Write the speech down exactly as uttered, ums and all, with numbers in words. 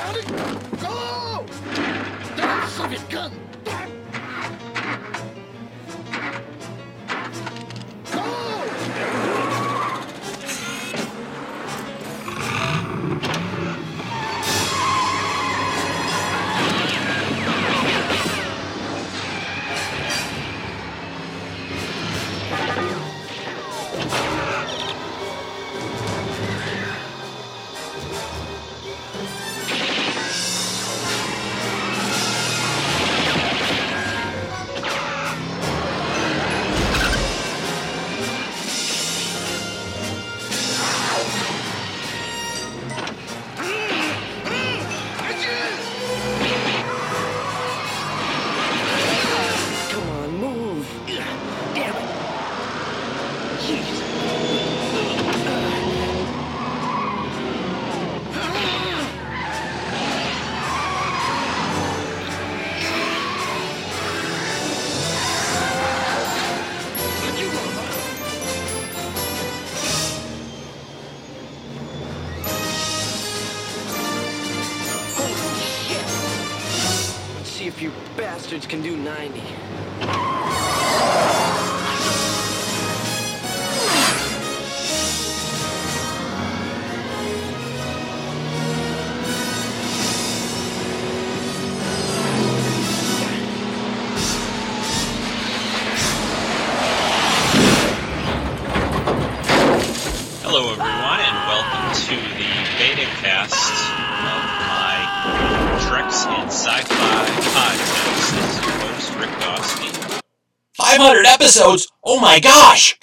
Sonic, go! Damn Soviet gun! If you bastards can do ninety. Hello everyone and welcome to the beta cast of my Treks in Sci-Fi Podcast. This is your host, Rick Dosty. five hundred episodes? Oh my gosh!